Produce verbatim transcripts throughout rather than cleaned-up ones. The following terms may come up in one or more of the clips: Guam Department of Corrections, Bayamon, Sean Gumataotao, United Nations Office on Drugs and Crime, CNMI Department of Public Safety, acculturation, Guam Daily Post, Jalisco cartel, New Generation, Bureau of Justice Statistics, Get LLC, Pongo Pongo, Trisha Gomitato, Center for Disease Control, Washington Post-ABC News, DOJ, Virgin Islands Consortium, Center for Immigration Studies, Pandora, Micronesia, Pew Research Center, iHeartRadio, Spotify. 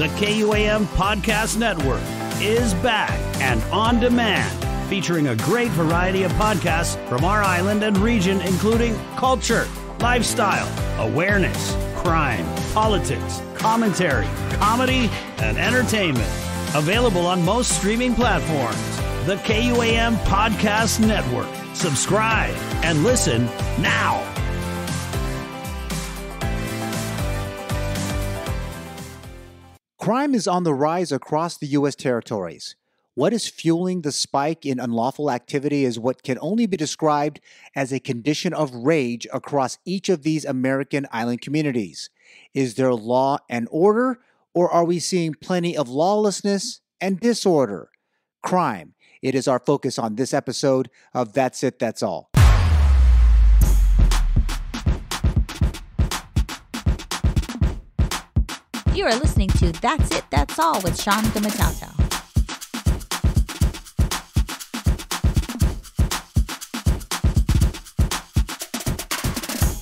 The K U A M Podcast Network is back and on demand, featuring a great variety of podcasts from our island and region, including culture, lifestyle, awareness, crime, politics, commentary, comedy, and entertainment. Available on most streaming platforms. The K U A M Podcast Network. Subscribe and listen now. Crime is on the rise across the U S territories. What is fueling the spike in unlawful activity is what can only be described as a condition of rage across each of these American island communities. Is there law and order, or are we seeing plenty of lawlessness and disorder? Crime. It is our focus on this episode of That's It, That's All. You are listening to That's It, That's All with Sean Gumataotao.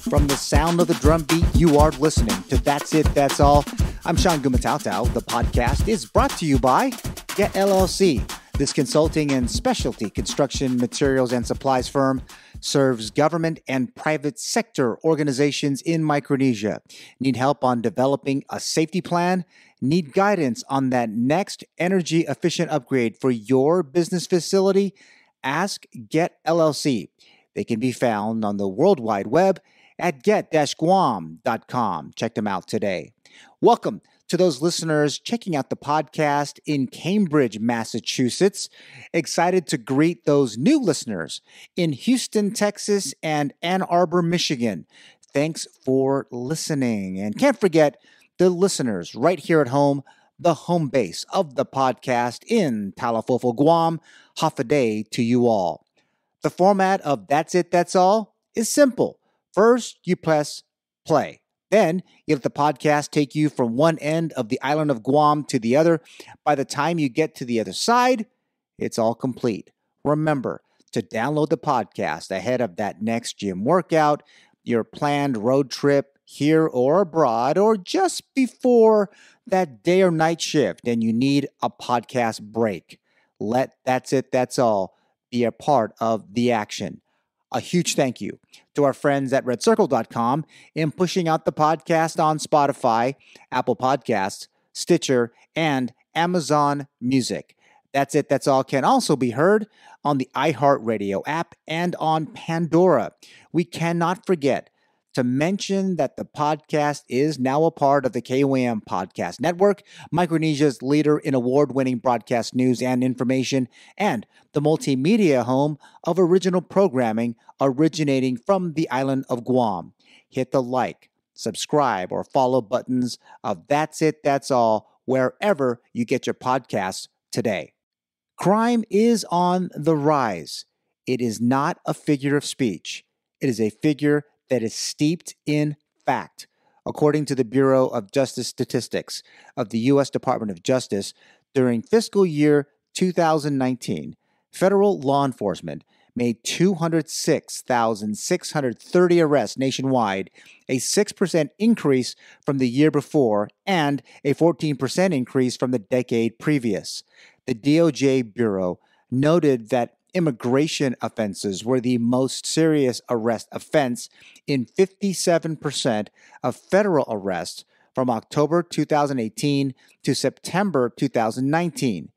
From the sound of the drumbeat, you are listening to That's It, That's All. I'm Sean Gumataotao. The podcast is brought to you by Get L L C. This consulting and specialty construction materials and supplies firm serves government and private sector organizations in Micronesia. Need help on developing a safety plan? Need guidance on that next energy-efficient upgrade for your business facility? Ask Get L L C. They can be found on the World Wide Web at get dash guam dot com. Check them out today. Welcome to those listeners checking out the podcast in Cambridge, Massachusetts. Excited to greet those new listeners in Houston, Texas, and Ann Arbor, Michigan. Thanks for listening. And can't forget the listeners right here at home, the home base of the podcast in Talafofo, Guam. Hafaday to you all. The format of That's It, That's All is simple. First, you press play. Then, you let the podcast take you from one end of the island of Guam to the other. By the time you get to the other side, it's all complete. Remember to download the podcast ahead of that next gym workout, your planned road trip here or abroad, or just before that day or night shift and you need a podcast break. Let That's It, That's All be a part of the action. A huge thank you to our friends at red circle dot com in pushing out the podcast on Spotify, Apple Podcasts, Stitcher, and Amazon Music. That's It, That's All can also be heard on the iHeartRadio app and on Pandora. We cannot forget to mention that the podcast is now a part of the K U A M Podcast Network, Micronesia's leader in award-winning broadcast news and information, and the multimedia home of original programming originating from the island of Guam. Hit the like, subscribe, or follow buttons of That's It, That's All wherever you get your podcasts today. Crime is on the rise. It is not a figure of speech. It is a figure that is steeped in fact. According to the Bureau of Justice Statistics of the U S Department of Justice, during fiscal year two thousand nineteen, federal law enforcement made two hundred six thousand six hundred thirty arrests nationwide, a six percent increase from the year before and a fourteen percent increase from the decade previous. The D O J Bureau noted that immigration offenses were the most serious arrest offense in fifty-seven percent of federal arrests from October two thousand eighteen to September two thousand nineteen.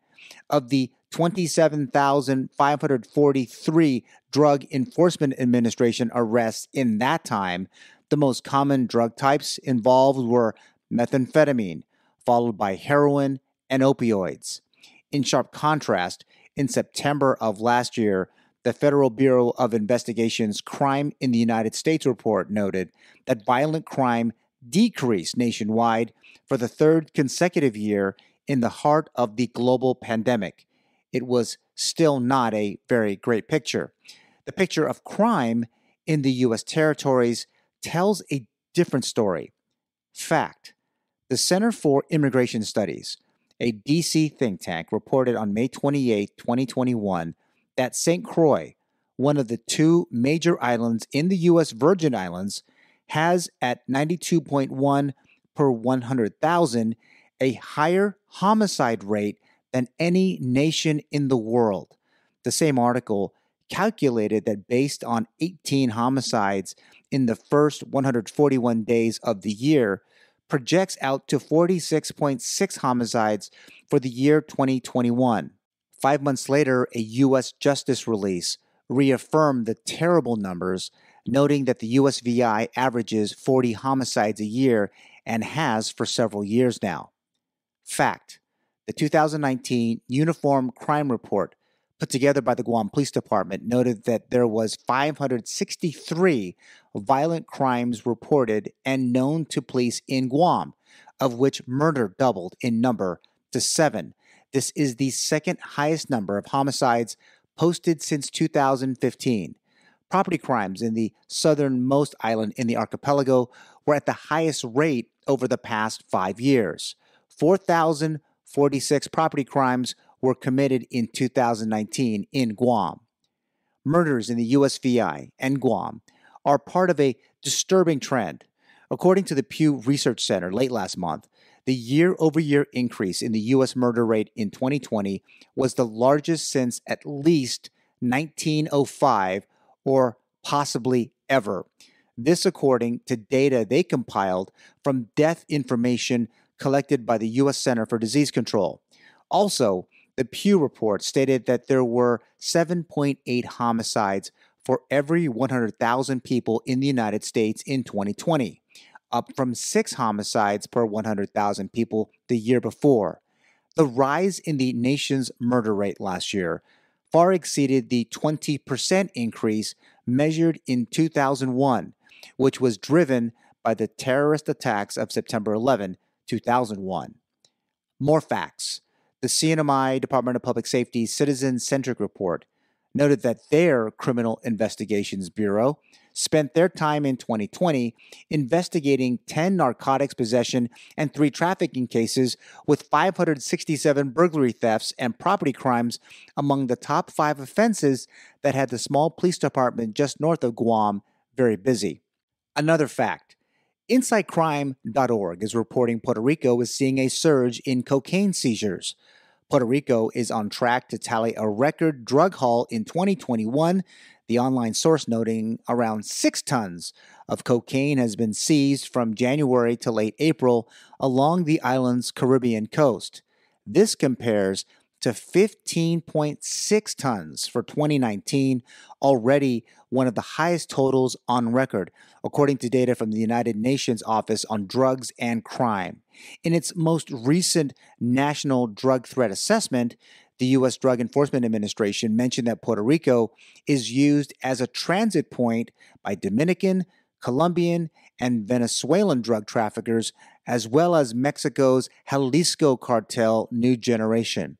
Of the twenty-seven thousand five hundred forty-three Drug Enforcement Administration arrests in that time, the most common drug types involved were methamphetamine, followed by heroin and opioids. In sharp contrast, in September of last year, the Federal Bureau of Investigation's Crime in the United States report noted that violent crime decreased nationwide for the third consecutive year in the heart of the global pandemic. It was still not a very great picture. The picture of crime in the U S territories tells a different story. Fact. The Center for Immigration Studies, a D C think tank, reported on May twenty-eighth, twenty twenty-one, that Saint Croix, one of the two major islands in the U S Virgin Islands, has at ninety-two point one per one hundred thousand a higher homicide rate than any nation in the world. The same article calculated that based on eighteen homicides in the first one hundred forty-one days of the year, projects out to forty-six point six homicides for the year twenty twenty-one. Five months later, a U S Justice release reaffirmed the terrible numbers, noting that the U S V I averages forty homicides a year and has for several years now. Fact: the two thousand nineteen Uniform Crime Report, put together by the Guam Police Department, noted that there was five hundred sixty-three violent crimes reported and known to police in Guam, of which murder doubled in number to seven. This is the second highest number of homicides posted since two thousand fifteen. Property crimes in the southernmost island in the archipelago were at the highest rate over the past five years. four thousand forty-six property crimes were committed in two thousand nineteen in Guam. Murders in the U S V I and Guam are part of a disturbing trend. According to the Pew Research Center late last month, the year-over-year increase in the U S murder rate in twenty twenty was the largest since at least nineteen oh five, or possibly ever. This according to data they compiled from death information collected by the U S Center for Disease Control. Also, the Pew report stated that there were seven point eight homicides for every one hundred thousand people in the United States in twenty twenty, up from six homicides per one hundred thousand people the year before. The rise in the nation's murder rate last year far exceeded the twenty percent increase measured in two thousand one, which was driven by the terrorist attacks of September eleventh, two thousand one. More facts. The C N M I Department of Public Safety Citizen-Centric Report noted that their Criminal Investigations Bureau spent their time in twenty twenty investigating ten narcotics possession and three trafficking cases, with five hundred sixty-seven burglary thefts and property crimes among the top five offenses that had the small police department just north of Guam very busy. Another fact, Insight Crime dot org is reporting Puerto Rico is seeing a surge in cocaine seizures. Puerto Rico is on track to tally a record drug haul in twenty twenty-one, the online source noting around six tons of cocaine has been seized from January to late April along the island's Caribbean coast. This compares to fifteen point six tons for twenty nineteen, already one of the highest totals on record, according to data from the United Nations Office on Drugs and Crime. In its most recent National Drug Threat Assessment, the U S Drug Enforcement Administration mentioned that Puerto Rico is used as a transit point by Dominican, Colombian, and Venezuelan drug traffickers, as well as Mexico's Jalisco cartel, New Generation.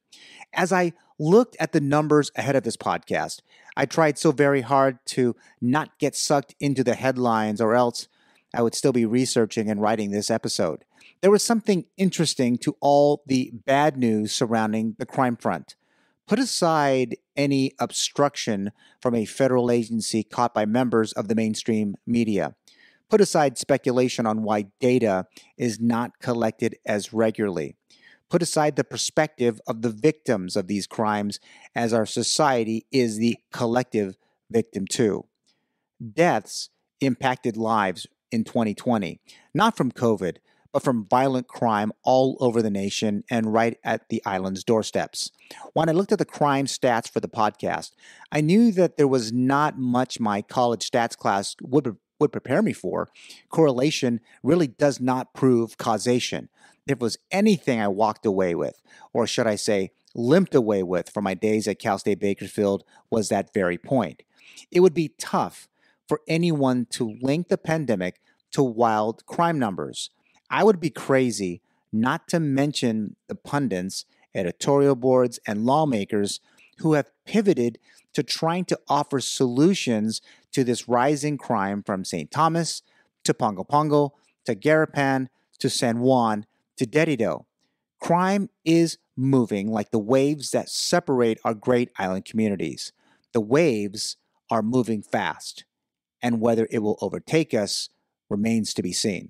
As I looked at the numbers ahead of this podcast, I tried so very hard to not get sucked into the headlines, or else I would still be researching and writing this episode. There was something interesting to all the bad news surrounding the crime front. Put aside any obstruction from a federal agency caught by members of the mainstream media. Put aside speculation on why data is not collected as regularly. Put aside the perspective of the victims of these crimes, as our society is the collective victim too. Deaths impacted lives in twenty twenty, not from COVID, but from violent crime all over the nation and right at the island's doorsteps. When I looked at the crime stats for the podcast, I knew that there was not much my college stats class would would prepare me for. Correlation really does not prove causation. If it was anything I walked away with, or should I say limped away with, from my days at Cal State Bakersfield, was that very point. It would be tough for anyone to link the pandemic to wild crime numbers. I would be crazy not to mention the pundits, editorial boards, and lawmakers who have pivoted to trying to offer solutions to this rising crime from Saint Thomas to Pongo Pongo to Garapan to San Juan to Dedido. Crime is moving like the waves that separate our great island communities. The waves are moving fast, and whether it will overtake us remains to be seen.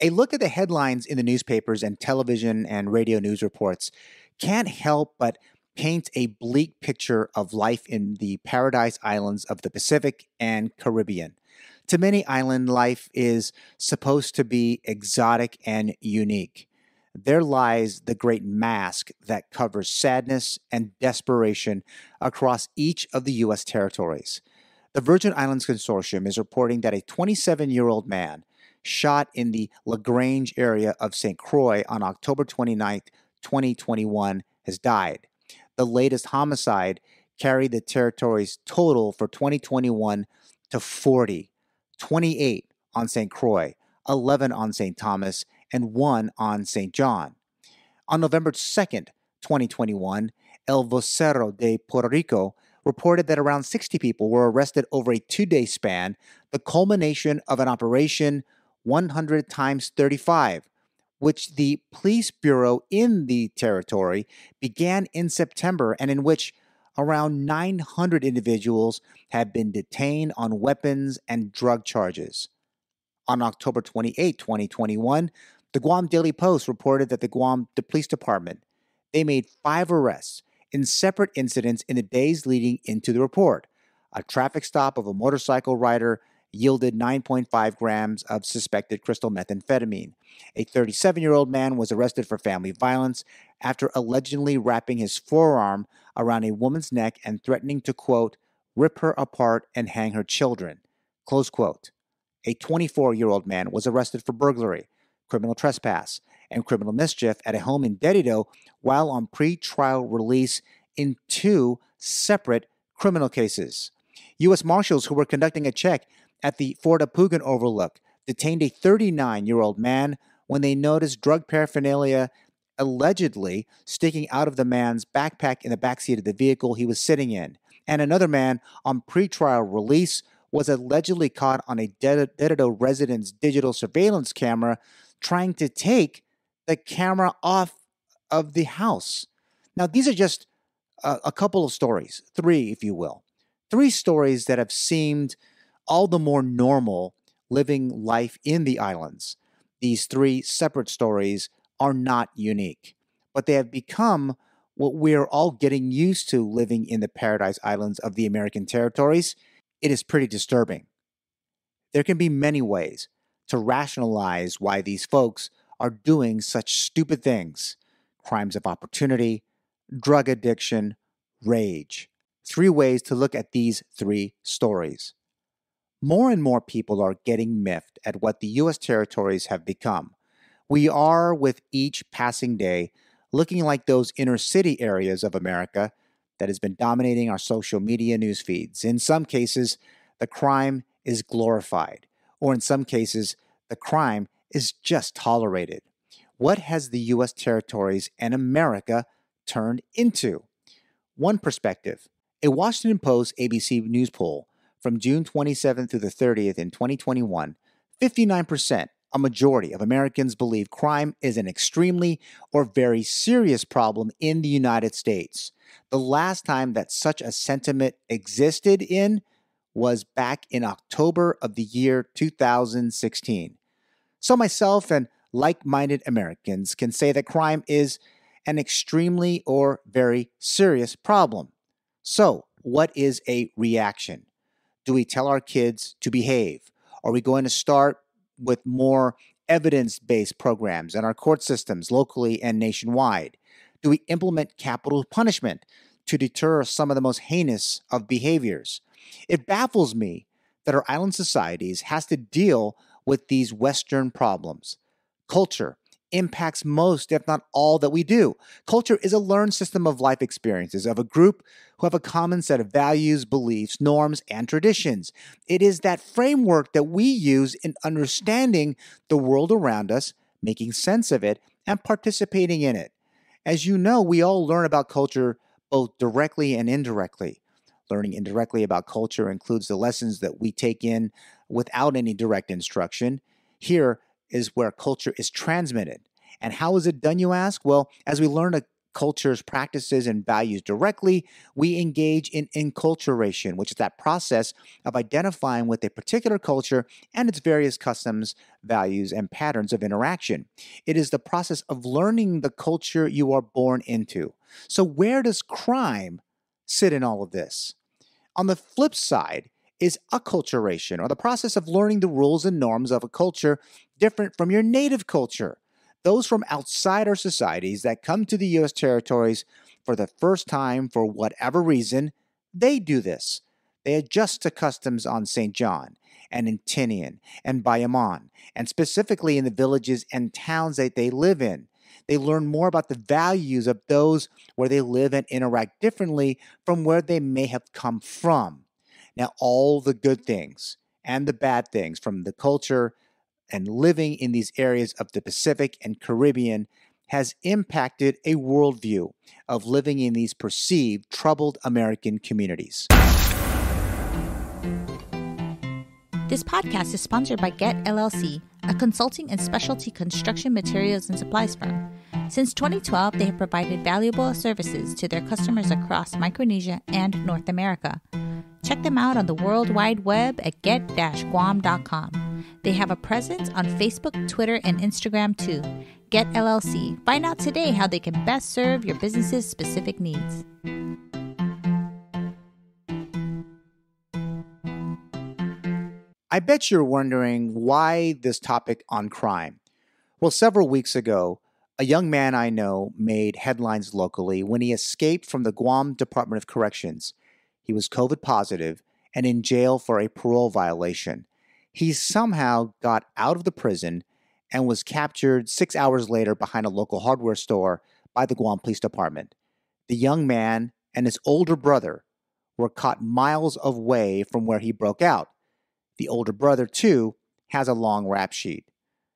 A look at the headlines in the newspapers and television and radio news reports can't help but paint a bleak picture of life in the paradise islands of the Pacific and Caribbean. To many, island life is supposed to be exotic and unique. There lies the great mask that covers sadness and desperation across each of the U S territories. The Virgin Islands Consortium is reporting that a twenty-seven-year-old man shot in the LaGrange area of Saint Croix on October twenty-ninth, twenty twenty-one, has died. The latest homicide carried the territory's total for twenty twenty-one to forty, twenty-eight on Saint Croix, eleven on Saint Thomas, and one on Saint John. On November second, twenty twenty-one, El Vocero de Puerto Rico reported that around sixty people were arrested over a two-day span, the culmination of an operation one hundred times thirty-five, which the police bureau in the territory began in September and in which around nine hundred individuals have been detained on weapons and drug charges. On October twenty-eighth, twenty twenty-one, the Guam Daily Post reported that the Guam Police Department, they made five arrests in separate incidents in the days leading into the report. A traffic stop of a motorcycle rider yielded nine point five grams of suspected crystal methamphetamine. A thirty-seven-year-old man was arrested for family violence after allegedly wrapping his forearm around a woman's neck and threatening to, quote, rip her apart and hang her children, close quote. A twenty-four-year-old man was arrested for burglary, criminal trespass, and criminal mischief at a home in Dedido while on pre-trial release in two separate criminal cases. U S Marshals who were conducting a check at the Fort Apugan Overlook detained a thirty-nine-year-old man when they noticed drug paraphernalia allegedly sticking out of the man's backpack in the backseat of the vehicle he was sitting in. And another man on pre-trial release was allegedly caught on a Dedido resident's digital surveillance camera trying to take the camera off of the house. Now, these are just a, a couple of stories, three, if you will, three stories that have seemed all the more normal living life in the islands. These three separate stories are not unique, but they have become what we're all getting used to living in the paradise islands of the American territories. It is pretty disturbing. There can be many ways to rationalize why these folks are doing such stupid things. Crimes of opportunity, drug addiction, rage. Three ways to look at these three stories. More and more people are getting miffed at what the U S territories have become. We are, with each passing day, looking like those inner city areas of America that has been dominating our social media news feeds. In some cases, the crime is glorified, or in some cases, the crime is just tolerated. What has the U S territories and America turned into? One perspective, a Washington Post-A B C News poll from June twenty-seventh through the thirtieth in twenty twenty-one, fifty-nine percent, a majority of Americans believe crime is an extremely or very serious problem in the United States. The last time that such a sentiment existed in was back in October of the year two thousand sixteen. So myself and like-minded Americans can say that crime is an extremely or very serious problem. So, what is a reaction? Do we tell our kids to behave? Are we going to start with more evidence-based programs in our court systems locally and nationwide? Do we implement capital punishment to deter some of the most heinous of behaviors? It baffles me that our island societies has to deal with these Western problems. Culture impacts most, if not all, that we do. Culture is a learned system of life experiences of a group who have a common set of values, beliefs, norms, and traditions. It is that framework that we use in understanding the world around us, making sense of it, and participating in it. As you know, we all learn about culture both directly and indirectly. Learning indirectly about culture includes the lessons that we take in without any direct instruction. Here is where culture is transmitted. And how is it done, you ask? Well, as we learn a culture's practices and values directly, we engage in enculturation, which is that process of identifying with a particular culture and its various customs, values, and patterns of interaction. It is the process of learning the culture you are born into. So where does crime sit in all of this? On the flip side is acculturation, or the process of learning the rules and norms of a culture different from your native culture. Those from outside our societies that come to the U S territories for the first time for whatever reason, they do this. They adjust to customs on Saint John and in Tinian and Bayamon, and specifically in the villages and towns that they live in. They learn more about the values of those where they live and interact differently from where they may have come from. Now, all the good things and the bad things from the culture and living in these areas of the Pacific and Caribbean has impacted a worldview of living in these perceived troubled American communities. This podcast is sponsored by Get L L C, a consulting and specialty construction materials and supplies firm. Since twenty twelve, they have provided valuable services to their customers across Micronesia and North America. Check them out on the World Wide Web at get dash guam dot com. They have a presence on Facebook, Twitter, and Instagram too. Get L L C. Find out today how they can best serve your business's specific needs. I bet you're wondering why this topic on crime. Well, several weeks ago, a young man I know made headlines locally when he escaped from the Guam Department of Corrections. He was COVID positive and in jail for a parole violation. He somehow got out of the prison and was captured six hours later behind a local hardware store by the Guam Police Department. The young man and his older brother were caught miles away from where he broke out. The older brother, too, has a long rap sheet.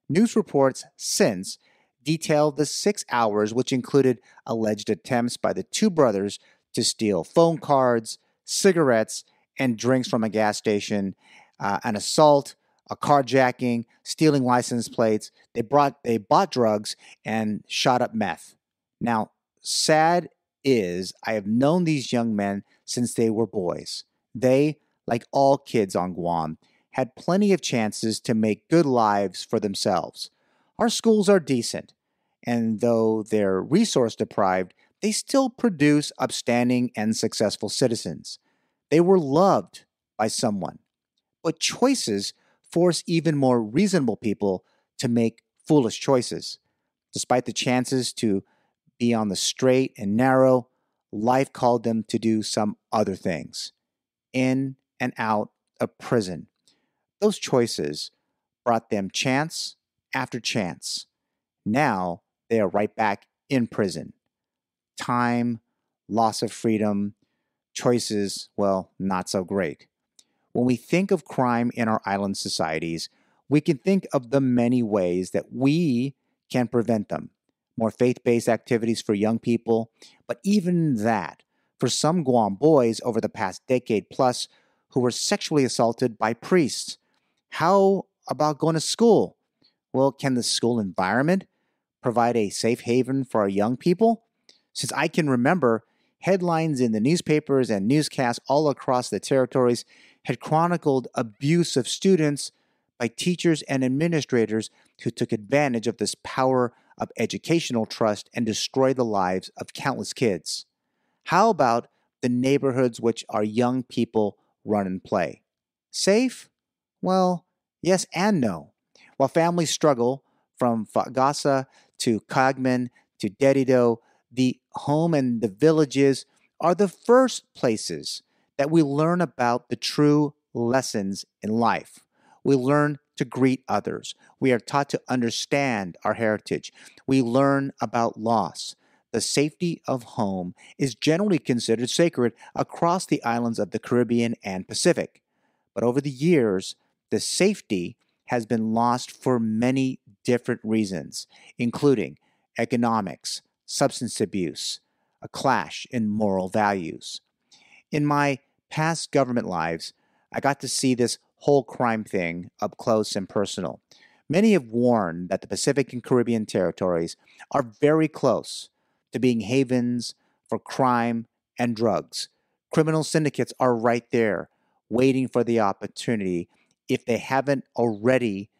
News reports since detailed the six hours, which included alleged attempts by the two brothers to steal phone cards, cigarettes, and drinks from a gas station, uh, an assault, a carjacking, stealing license plates. They brought, they bought drugs and shot up meth. Now, sad is I have known these young men since they were boys. They, like all kids on Guam, had plenty of chances to make good lives for themselves. Our schools are decent, and though they're resource-deprived, they still produce upstanding and successful citizens. They were loved by someone, but choices force even more reasonable people to make foolish choices. Despite the chances to be on the straight and narrow, life called them to do some other things. In and out of prison, those choices brought them chance after chance. Now they are right back in prison. Time, loss of freedom, choices, well, not so great. When we think of crime in our island societies, we can think of the many ways that we can prevent them. More faith-based activities for young people, but even that, for some Guam boys over the past decade plus, who were sexually assaulted by priests. How about going to school? Well, can the school environment provide a safe haven for our young people? Since I can remember, headlines in the newspapers and newscasts all across the territories had chronicled abuse of students by teachers and administrators who took advantage of this power of educational trust and destroyed the lives of countless kids. How about the neighborhoods which our young people run and play? Safe? Well, yes and no. While families struggle from Fagasa to Cagman to Derido, the home and the villages are the first places that we learn about the true lessons in life. We learn to greet others. We are taught to understand our heritage. We learn about loss. The safety of home is generally considered sacred across the islands of the Caribbean and Pacific. But over the years, the safety has been lost for many different reasons, including economics, substance abuse, a clash in moral values. In my past government lives, I got to see this whole crime thing up close and personal. Many have warned that the Pacific and Caribbean territories are very close to being havens for crime and drugs. Criminal syndicates are right there, waiting for the opportunity if they haven't already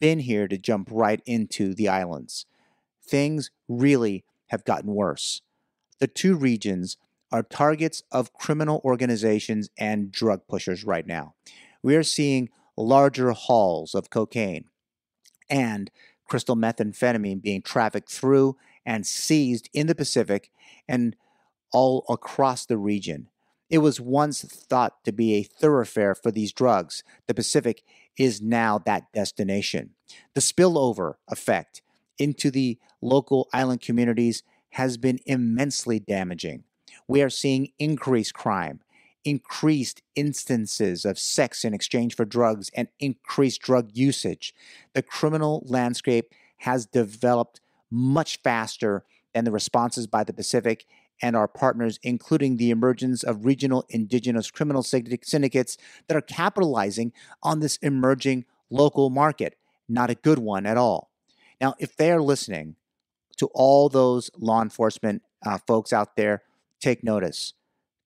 been here to jump right into the islands. Things really have gotten worse. The two regions are targets of criminal organizations and drug pushers right now. We are seeing larger hauls of cocaine and crystal methamphetamine being trafficked through and seized in the Pacific and all across the region. It was once thought to be a thoroughfare for these drugs. The Pacific is now that destination. The spillover effect into the local island communities has been immensely damaging. We are seeing increased crime, increased instances of sex in exchange for drugs, and increased drug usage. The criminal landscape has developed much faster than the responses by the Pacific and our partners, including the emergence of regional indigenous criminal syndicates that are capitalizing on this emerging local market. Not a good one at all. Now, if they are listening, to all those law enforcement uh, folks out there, take notice.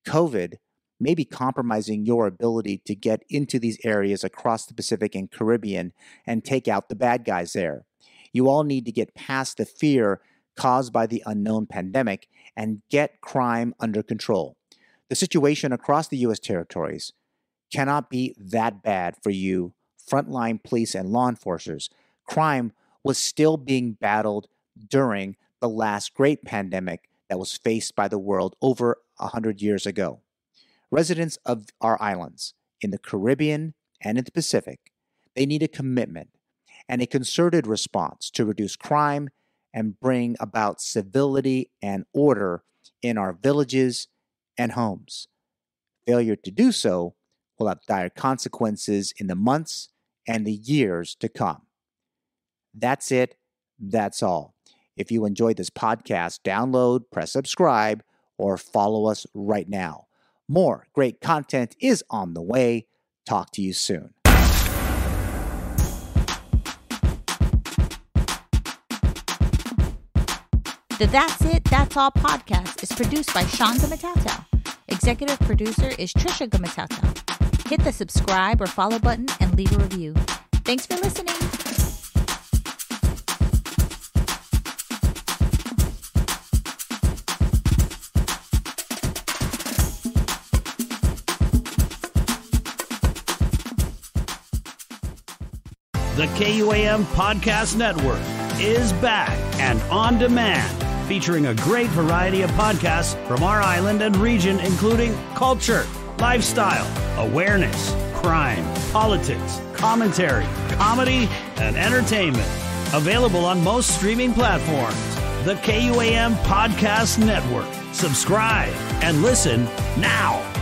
COVID may be compromising your ability to get into these areas across the Pacific and Caribbean and take out the bad guys there. You all need to get past the fear caused by the unknown pandemic and get crime under control. The situation across the U S territories cannot be that bad for you, frontline police and law enforcers. Crime was still being battled during the last great pandemic that was faced by the world over one hundred years ago. Residents of our islands in the Caribbean and in the Pacific, they need a commitment and a concerted response to reduce crime and bring about civility and order in our villages and homes. Failure to do so will have dire consequences in the months and the years to come. That's it. That's all. If you enjoyed this podcast, download, press subscribe, or follow us right now. More great content is on the way. Talk to you soon. The That's It, That's All podcast is produced by Sean Gumatato. Executive producer is Trisha Gomitato. Hit the subscribe or follow button and leave a review. Thanks for listening. The K U A M Podcast Network is back and on demand, featuring a great variety of podcasts from our island and region, including culture, lifestyle, awareness, crime, politics, commentary, comedy, and entertainment. Available on most streaming platforms. The K U A M Podcast Network. Subscribe and listen now.